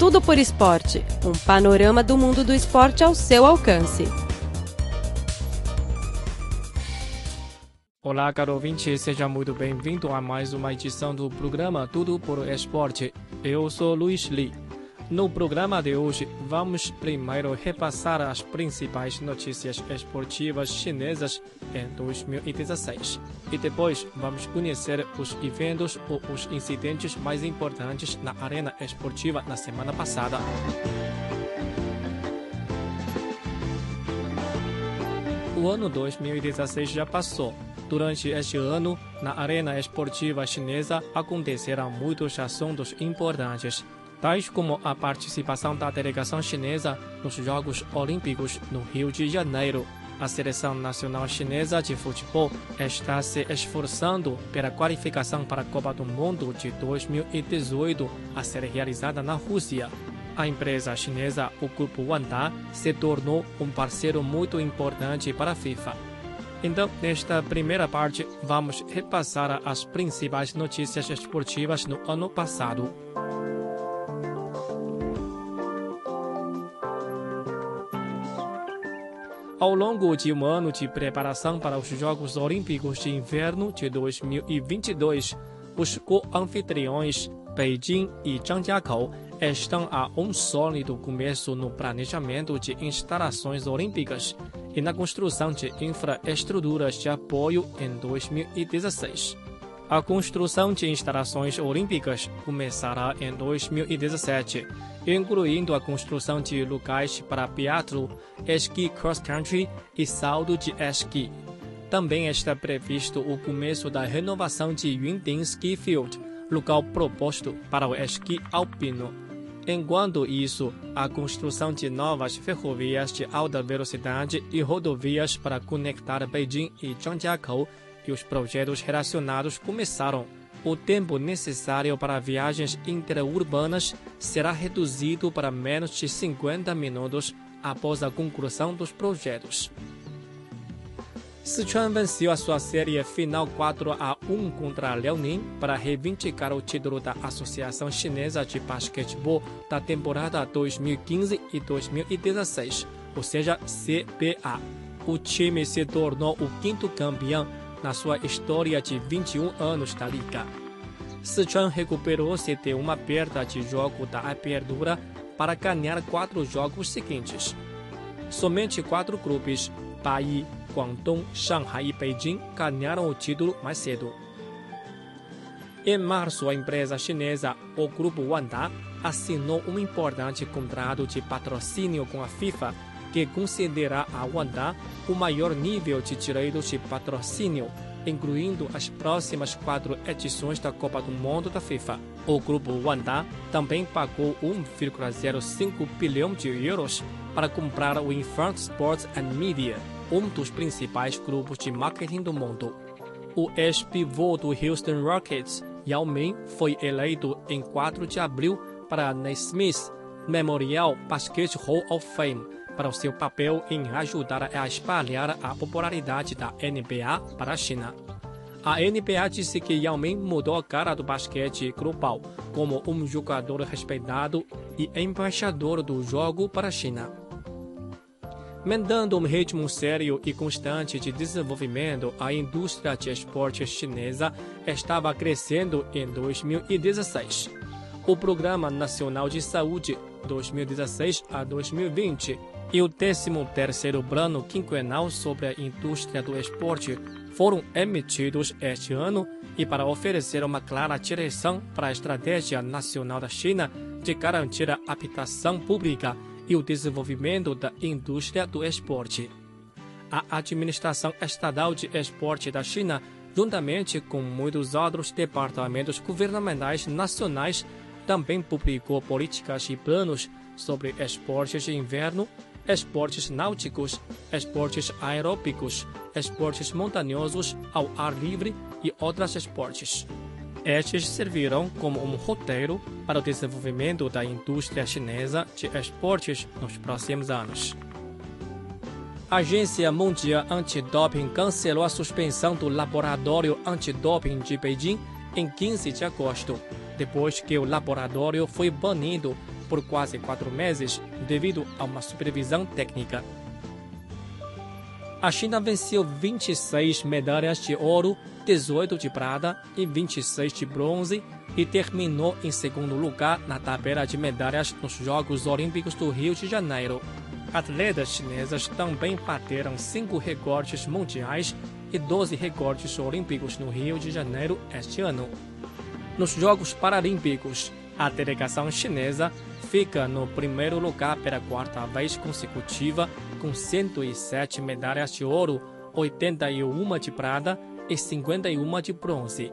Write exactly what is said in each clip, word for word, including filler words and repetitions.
Tudo por Esporte, um panorama do mundo do esporte ao seu alcance. Olá, caro ouvinte, seja muito bem-vindo a mais uma edição do programa Tudo por Esporte. Eu sou Luiz Lee. No programa de hoje, vamos primeiro repassar as principais notícias esportivas chinesas em dois mil e dezesseis. E depois, vamos conhecer os eventos ou os incidentes mais importantes na arena esportiva na semana passada. O ano dois mil e dezesseis já passou. Durante este ano, na arena esportiva chinesa, aconteceram muitos assuntos importantes, tais como a participação da delegação chinesa nos Jogos Olímpicos no Rio de Janeiro. A Seleção Nacional Chinesa de Futebol está se esforçando pela qualificação para a Copa do Mundo de dois mil e dezoito, a ser realizada na Rússia. A empresa chinesa, o Grupo Wanda, se tornou um parceiro muito importante para a FIFA. Então, nesta primeira parte, vamos repassar as principais notícias esportivas no ano passado. Ao longo de um ano de preparação para os Jogos Olímpicos de Inverno de dois mil e vinte e dois, os co-anfitriões Beijing e Zhangjiakou estão a um sólido começo no planejamento de instalações olímpicas e na construção de infraestruturas de apoio em dois mil e dezesseis. A construção de instalações olímpicas começará em dois mil e dezessete, incluindo a construção de locais para biatlo, esqui cross-country e salto de esqui. Também está previsto o começo da renovação de Yunding Ski Field, local proposto para o esqui alpino. Enquanto isso, a construção de novas ferrovias de alta velocidade e rodovias para conectar Beijing e Zhangjiakou e os projetos relacionados começaram. O tempo necessário para viagens interurbanas será reduzido para menos de cinquenta minutos após a conclusão dos projetos. Sichuan venceu a sua série final quatro a um contra Liaoning para reivindicar o título da Associação Chinesa de Basquetebol da temporada dois mil e quinze e dois mil e dezesseis, ou seja, C B A. O time se tornou o quinto campeão na sua história de vinte e um anos da liga. Sichuan recuperou-se de uma perda de jogo da abertura para ganhar quatro jogos seguintes. Somente quatro clubes, Bayi, Guangdong, Shanghai e Beijing, ganharam o título mais cedo. Em março, a empresa chinesa, o Grupo Wanda, assinou um importante contrato de patrocínio com a FIFA, que concederá a Wanda o maior nível de direitos de patrocínio, incluindo as próximas quatro edições da Copa do Mundo da FIFA. O Grupo Wanda também pagou um vírgula zero cinco bilhão de euros para comprar o Infront Sports and Media, um dos principais grupos de marketing do mundo. O ex-pivô do Houston Rockets, Yao Ming, foi eleito em quatro de abril para a Naismith Memorial Basketball Hall of Fame, para o seu papel em ajudar a espalhar a popularidade da N B A para a China. A N B A disse que Yao Ming mudou a cara do basquete global como um jogador respeitado e embaixador do jogo para a China. Mantendo um ritmo sério e constante de desenvolvimento, a indústria de esportes chinesa estava crescendo em dois mil e dezesseis. O Programa Nacional de Saúde dois mil e dezesseis a dois mil e vinte e o décimo terceiro Plano Quinquenal sobre a Indústria do Esporte foram emitidos este ano e para oferecer uma clara direção para a Estratégia Nacional da China de garantir a habitação pública e o desenvolvimento da indústria do esporte. A Administração Estadual de Esporte da China, juntamente com muitos outros departamentos governamentais nacionais, também publicou políticas e planos sobre esportes de inverno, esportes náuticos, esportes aeróbicos, esportes montanhosos ao ar livre e outros esportes. Estes servirão como um roteiro para o desenvolvimento da indústria chinesa de esportes nos próximos anos. A Agência Mundial Antidoping cancelou a suspensão do laboratório antidoping de Beijing em quinze de agosto, depois que o laboratório foi banido por quase quatro meses devido a uma supervisão técnica. A China venceu vinte e seis medalhas de ouro, dezoito de prata e vinte e seis de bronze e terminou em segundo lugar na tabela de medalhas nos Jogos Olímpicos do Rio de Janeiro. Atletas chinesas também bateram cinco recordes mundiais e doze recordes olímpicos no Rio de Janeiro este ano. Nos Jogos Paralímpicos, a delegação chinesa fica no primeiro lugar pela quarta vez consecutiva, com cento e sete medalhas de ouro, oitenta e uma de prata e cinquenta e uma de bronze.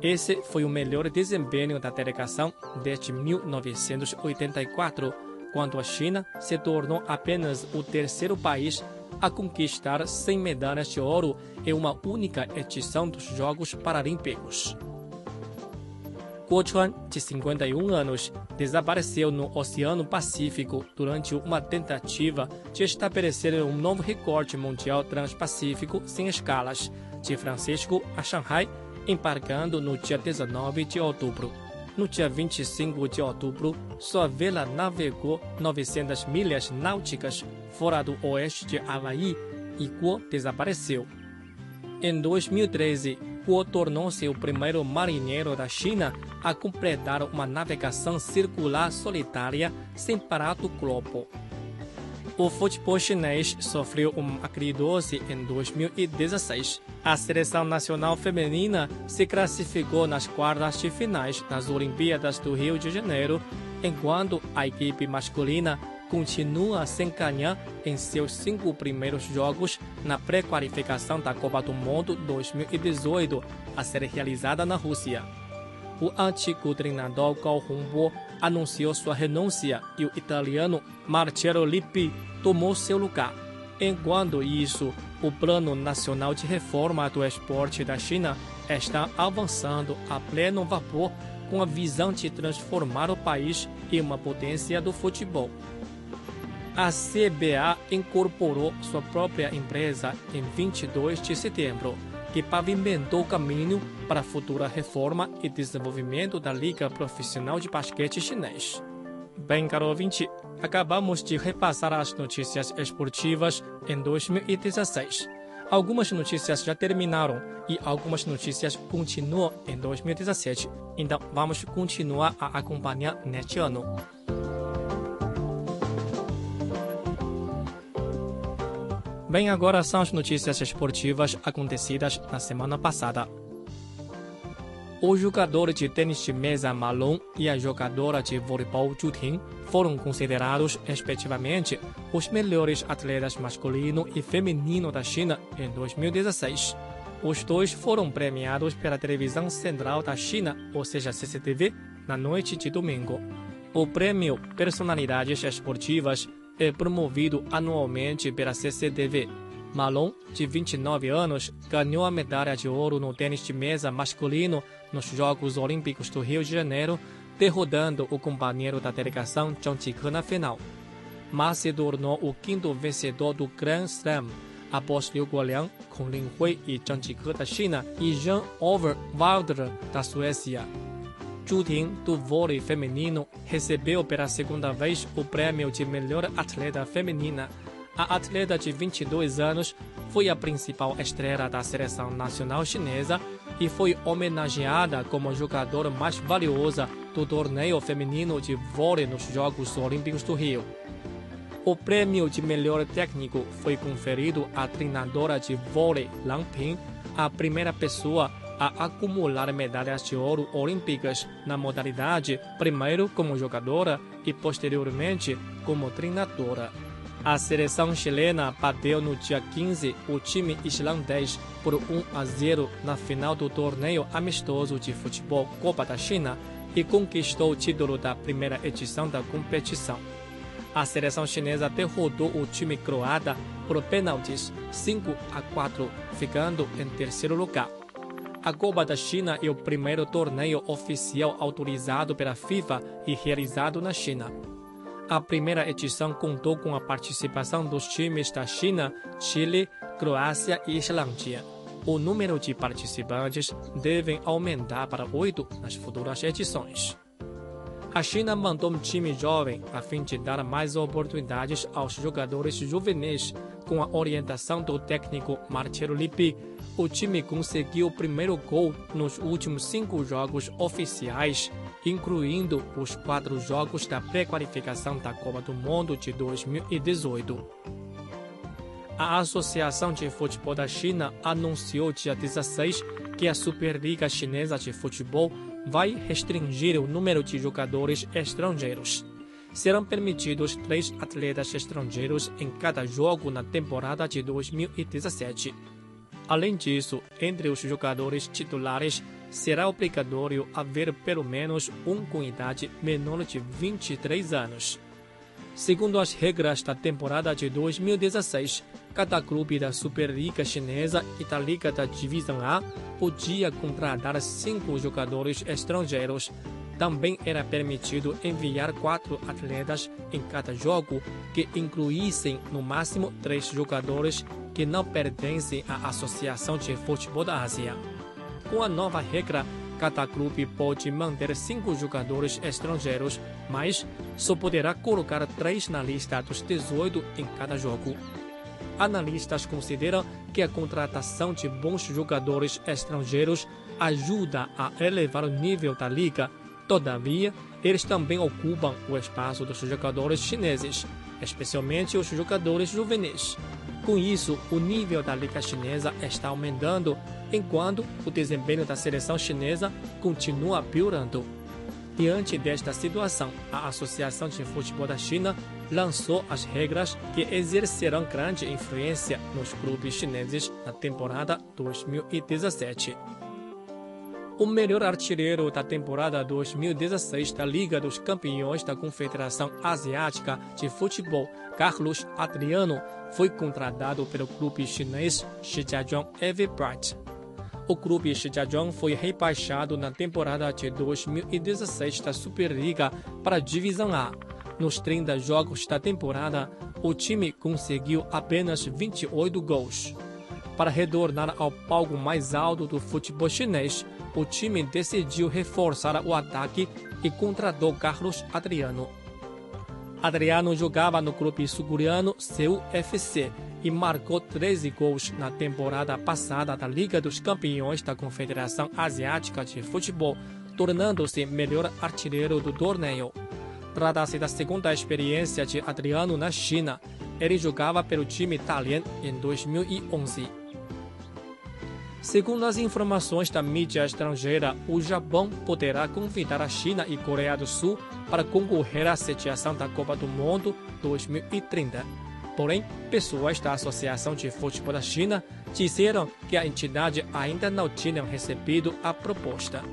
Esse foi o melhor desempenho da delegação desde mil novecentos e oitenta e quatro, quando a China se tornou apenas o terceiro país a conquistar cem medalhas de ouro em uma única edição dos Jogos Paralímpicos. Ko Chuan, de cinquenta e um anos, desapareceu no Oceano Pacífico durante uma tentativa de estabelecer um novo recorde mundial transpacífico sem escalas, de Francisco a Shanghai, embarcando no dia dezenove de outubro. No dia vinte e cinco de outubro, sua vela navegou novecentas milhas náuticas fora do oeste de Havaí e Ko desapareceu. Em dois mil e treze, Ko tornou-se o primeiro marinheiro da China a completar uma navegação circular solitária sem parar do globo. O futebol chinês sofreu um agridolce em dois mil e dezesseis. A seleção nacional feminina se classificou nas quartas de finais nas Olimpíadas do Rio de Janeiro, enquanto a equipe masculina continua sem ganhar em seus cinco primeiros jogos na pré-qualificação da Copa do Mundo dois mil e dezoito, a ser realizada na Rússia. O antigo treinador Cao Hongbo anunciou sua renúncia e o italiano Marcello Lippi tomou seu lugar. Enquanto isso, o Plano Nacional de Reforma do Esporte da China está avançando a pleno vapor com a visão de transformar o país em uma potência do futebol. A C B A incorporou sua própria empresa em vinte e dois de setembro, que pavimentou o caminho para a futura reforma e desenvolvimento da Liga Profissional de Basquete Chinês. Bem, caro ouvinte, acabamos de repassar as notícias esportivas em dois mil e dezesseis. Algumas notícias já terminaram e algumas notícias continuam em dois mil e dezessete. Então, vamos continuar a acompanhar neste ano. Bem, agora são as notícias esportivas acontecidas na semana passada. O jogador de tênis de mesa Ma Long e a jogadora de voleibol Zhu Ting foram considerados, respectivamente, os melhores atletas masculino e feminino da China em dois mil e dezesseis. Os dois foram premiados pela televisão central da China, ou seja, C C T V, na noite de domingo. O prêmio Personalidades Esportivas é promovido anualmente pela C C T V. Ma Long, de vinte e nove anos, ganhou a medalha de ouro no tênis de mesa masculino nos Jogos Olímpicos do Rio de Janeiro, derrotando o companheiro da delegação Zhang Jike na final. Ma se tornou o quinto vencedor do Grand Slam, após Liu Guoliang, com Lin Hui e Zhang Jike da China e Jan-Ove Waldner da Suécia. Zhu Ting, do vôlei feminino, recebeu pela segunda vez o prêmio de melhor atleta feminina. A atleta de vinte e dois anos foi a principal estrela da seleção nacional chinesa e foi homenageada como jogadora mais valiosa do torneio feminino de vôlei nos Jogos Olímpicos do Rio. O prêmio de melhor técnico foi conferido à treinadora de vôlei Lang Ping, a primeira pessoa a acumular medalhas de ouro olímpicas na modalidade, primeiro como jogadora e posteriormente como treinadora. A seleção chilena bateu no dia quinze o time islandês por um a zero na final do torneio amistoso de futebol Copa da China e conquistou o título da primeira edição da competição. A seleção chinesa derrotou o time croata por penaltis cinco a quatro, ficando em terceiro lugar. A Copa da China é o primeiro torneio oficial autorizado pela FIFA e realizado na China. A primeira edição contou com a participação dos times da China, Chile, Croácia e Islândia. O número de participantes deve aumentar para oito nas futuras edições. A China abandonou o time jovem a fim de dar mais oportunidades aos jogadores juvenis. Com a orientação do técnico Marcello Lippi, o time conseguiu o primeiro gol nos últimos cinco jogos oficiais, incluindo os quatro jogos da pré-qualificação da Copa do Mundo de dois mil e dezoito. A Associação de Futebol da China anunciou dia dezesseis que a Superliga Chinesa de Futebol vai restringir o número de jogadores estrangeiros. Serão permitidos três atletas estrangeiros em cada jogo na temporada de dois mil e dezessete. Além disso, entre os jogadores titulares, será obrigatório haver pelo menos um com idade menor de vinte e três anos. Segundo as regras da temporada de dois mil e dezesseis, cada clube da Superliga Chinesa e da Liga da Divisão A podia contratar cinco jogadores estrangeiros. Também era permitido enviar quatro atletas em cada jogo, que incluíssem no máximo três jogadores que não pertencem à Associação de Futebol da Ásia. Com a nova regra, cada clube pode manter cinco jogadores estrangeiros, mas só poderá colocar três na lista dos dezoito em cada jogo. Analistas consideram que a contratação de bons jogadores estrangeiros ajuda a elevar o nível da liga. Todavia, eles também ocupam o espaço dos jogadores chineses, especialmente os jogadores juvenis. Com isso, o nível da liga chinesa está aumentando, enquanto o desempenho da seleção chinesa continua piorando. Diante desta situação, a Associação de Futebol da China lançou as regras que exercerão grande influência nos clubes chineses na temporada dois mil e dezessete. O melhor artilheiro da temporada dois mil e dezesseis da Liga dos Campeões da Confederação Asiática de Futebol, Carlos Adriano, foi contratado pelo clube chinês Shijiazhuang Everbright. O clube Shijiazhuang foi rebaixado na temporada de dois mil e dezesseis da Superliga para a Divisão A. Nos trinta jogos da temporada, o time conseguiu apenas vinte e oito gols. Para retornar ao palco mais alto do futebol chinês, o time decidiu reforçar o ataque e contratou Carlos Adriano. Adriano jogava no clube sul-coreano Seul F C e marcou treze gols na temporada passada da Liga dos Campeões da Confederação Asiática de Futebol, tornando-se melhor artilheiro do torneio. Trata-se da segunda experiência de Adriano na China. Ele jogava pelo time italiano em dois mil e onze. Segundo as informações da mídia estrangeira, o Japão poderá convidar a China e Coreia do Sul para concorrer à sediação da Copa do Mundo dois mil e trinta. Porém, pessoas da Associação de Futebol da China disseram que a entidade ainda não tinha recebido a proposta.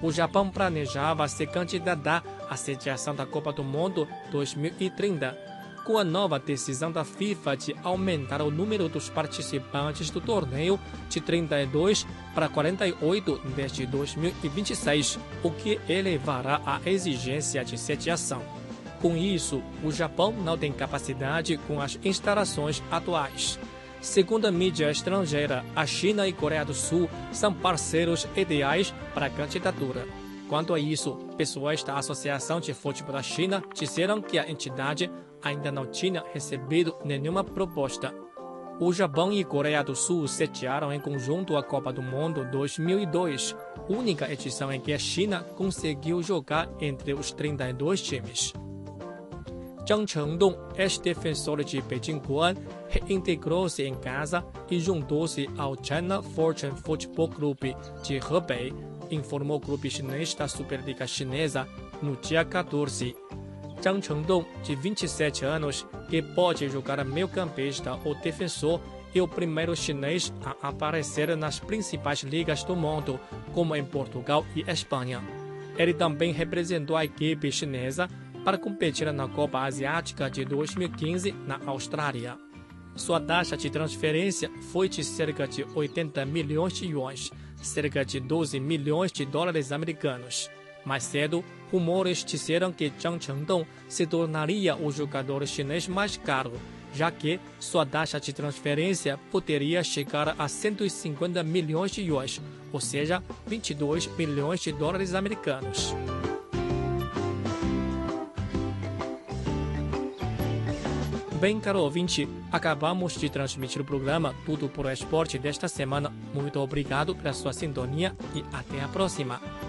O Japão planejava se candidatar à sediação da Copa do Mundo dois mil e trinta. Com a nova decisão da FIFA de aumentar o número dos participantes do torneio de trinta e dois para quarenta e oito desde dois mil e vinte e seis, o que elevará a exigência de sediação. Com isso, o Japão não tem capacidade com as instalações atuais. Segundo a mídia estrangeira, a China e Coreia do Sul são parceiros ideais para a candidatura. Quanto a isso, pessoas da Associação de Futebol da China disseram que a entidade ainda não tinha recebido nenhuma proposta. O Japão e Coreia do Sul sediaram em conjunto a Copa do Mundo dois mil e dois, única edição em que a China conseguiu jogar entre os trinta e dois times. Zhang Chengdong, ex-defensor de Beijing Guoan, reintegrou-se em casa e juntou-se ao China Fortune Football Club de Hebei, informou o clube chinês da Superliga Chinesa no dia quatorze. Zhang Chengdong, de vinte e sete anos, que pode jogar meio-campista ou defensor, é o primeiro chinês a aparecer nas principais ligas do mundo, como em Portugal e Espanha. Ele também representou a equipe chinesa para competir na Copa Asiática de dois mil e quinze na Austrália. Sua taxa de transferência foi de cerca de oitenta milhões de yuans, cerca de doze milhões de dólares americanos. Mais cedo, rumores disseram que Zhang Chengdong se tornaria o jogador chinês mais caro, já que sua taxa de transferência poderia chegar a cento e cinquenta milhões de yuans, ou seja, vinte e dois milhões de dólares americanos. Bem, caro ouvinte, acabamos de transmitir o programa Tudo por Esporte desta semana. Muito obrigado pela sua sintonia e até a próxima.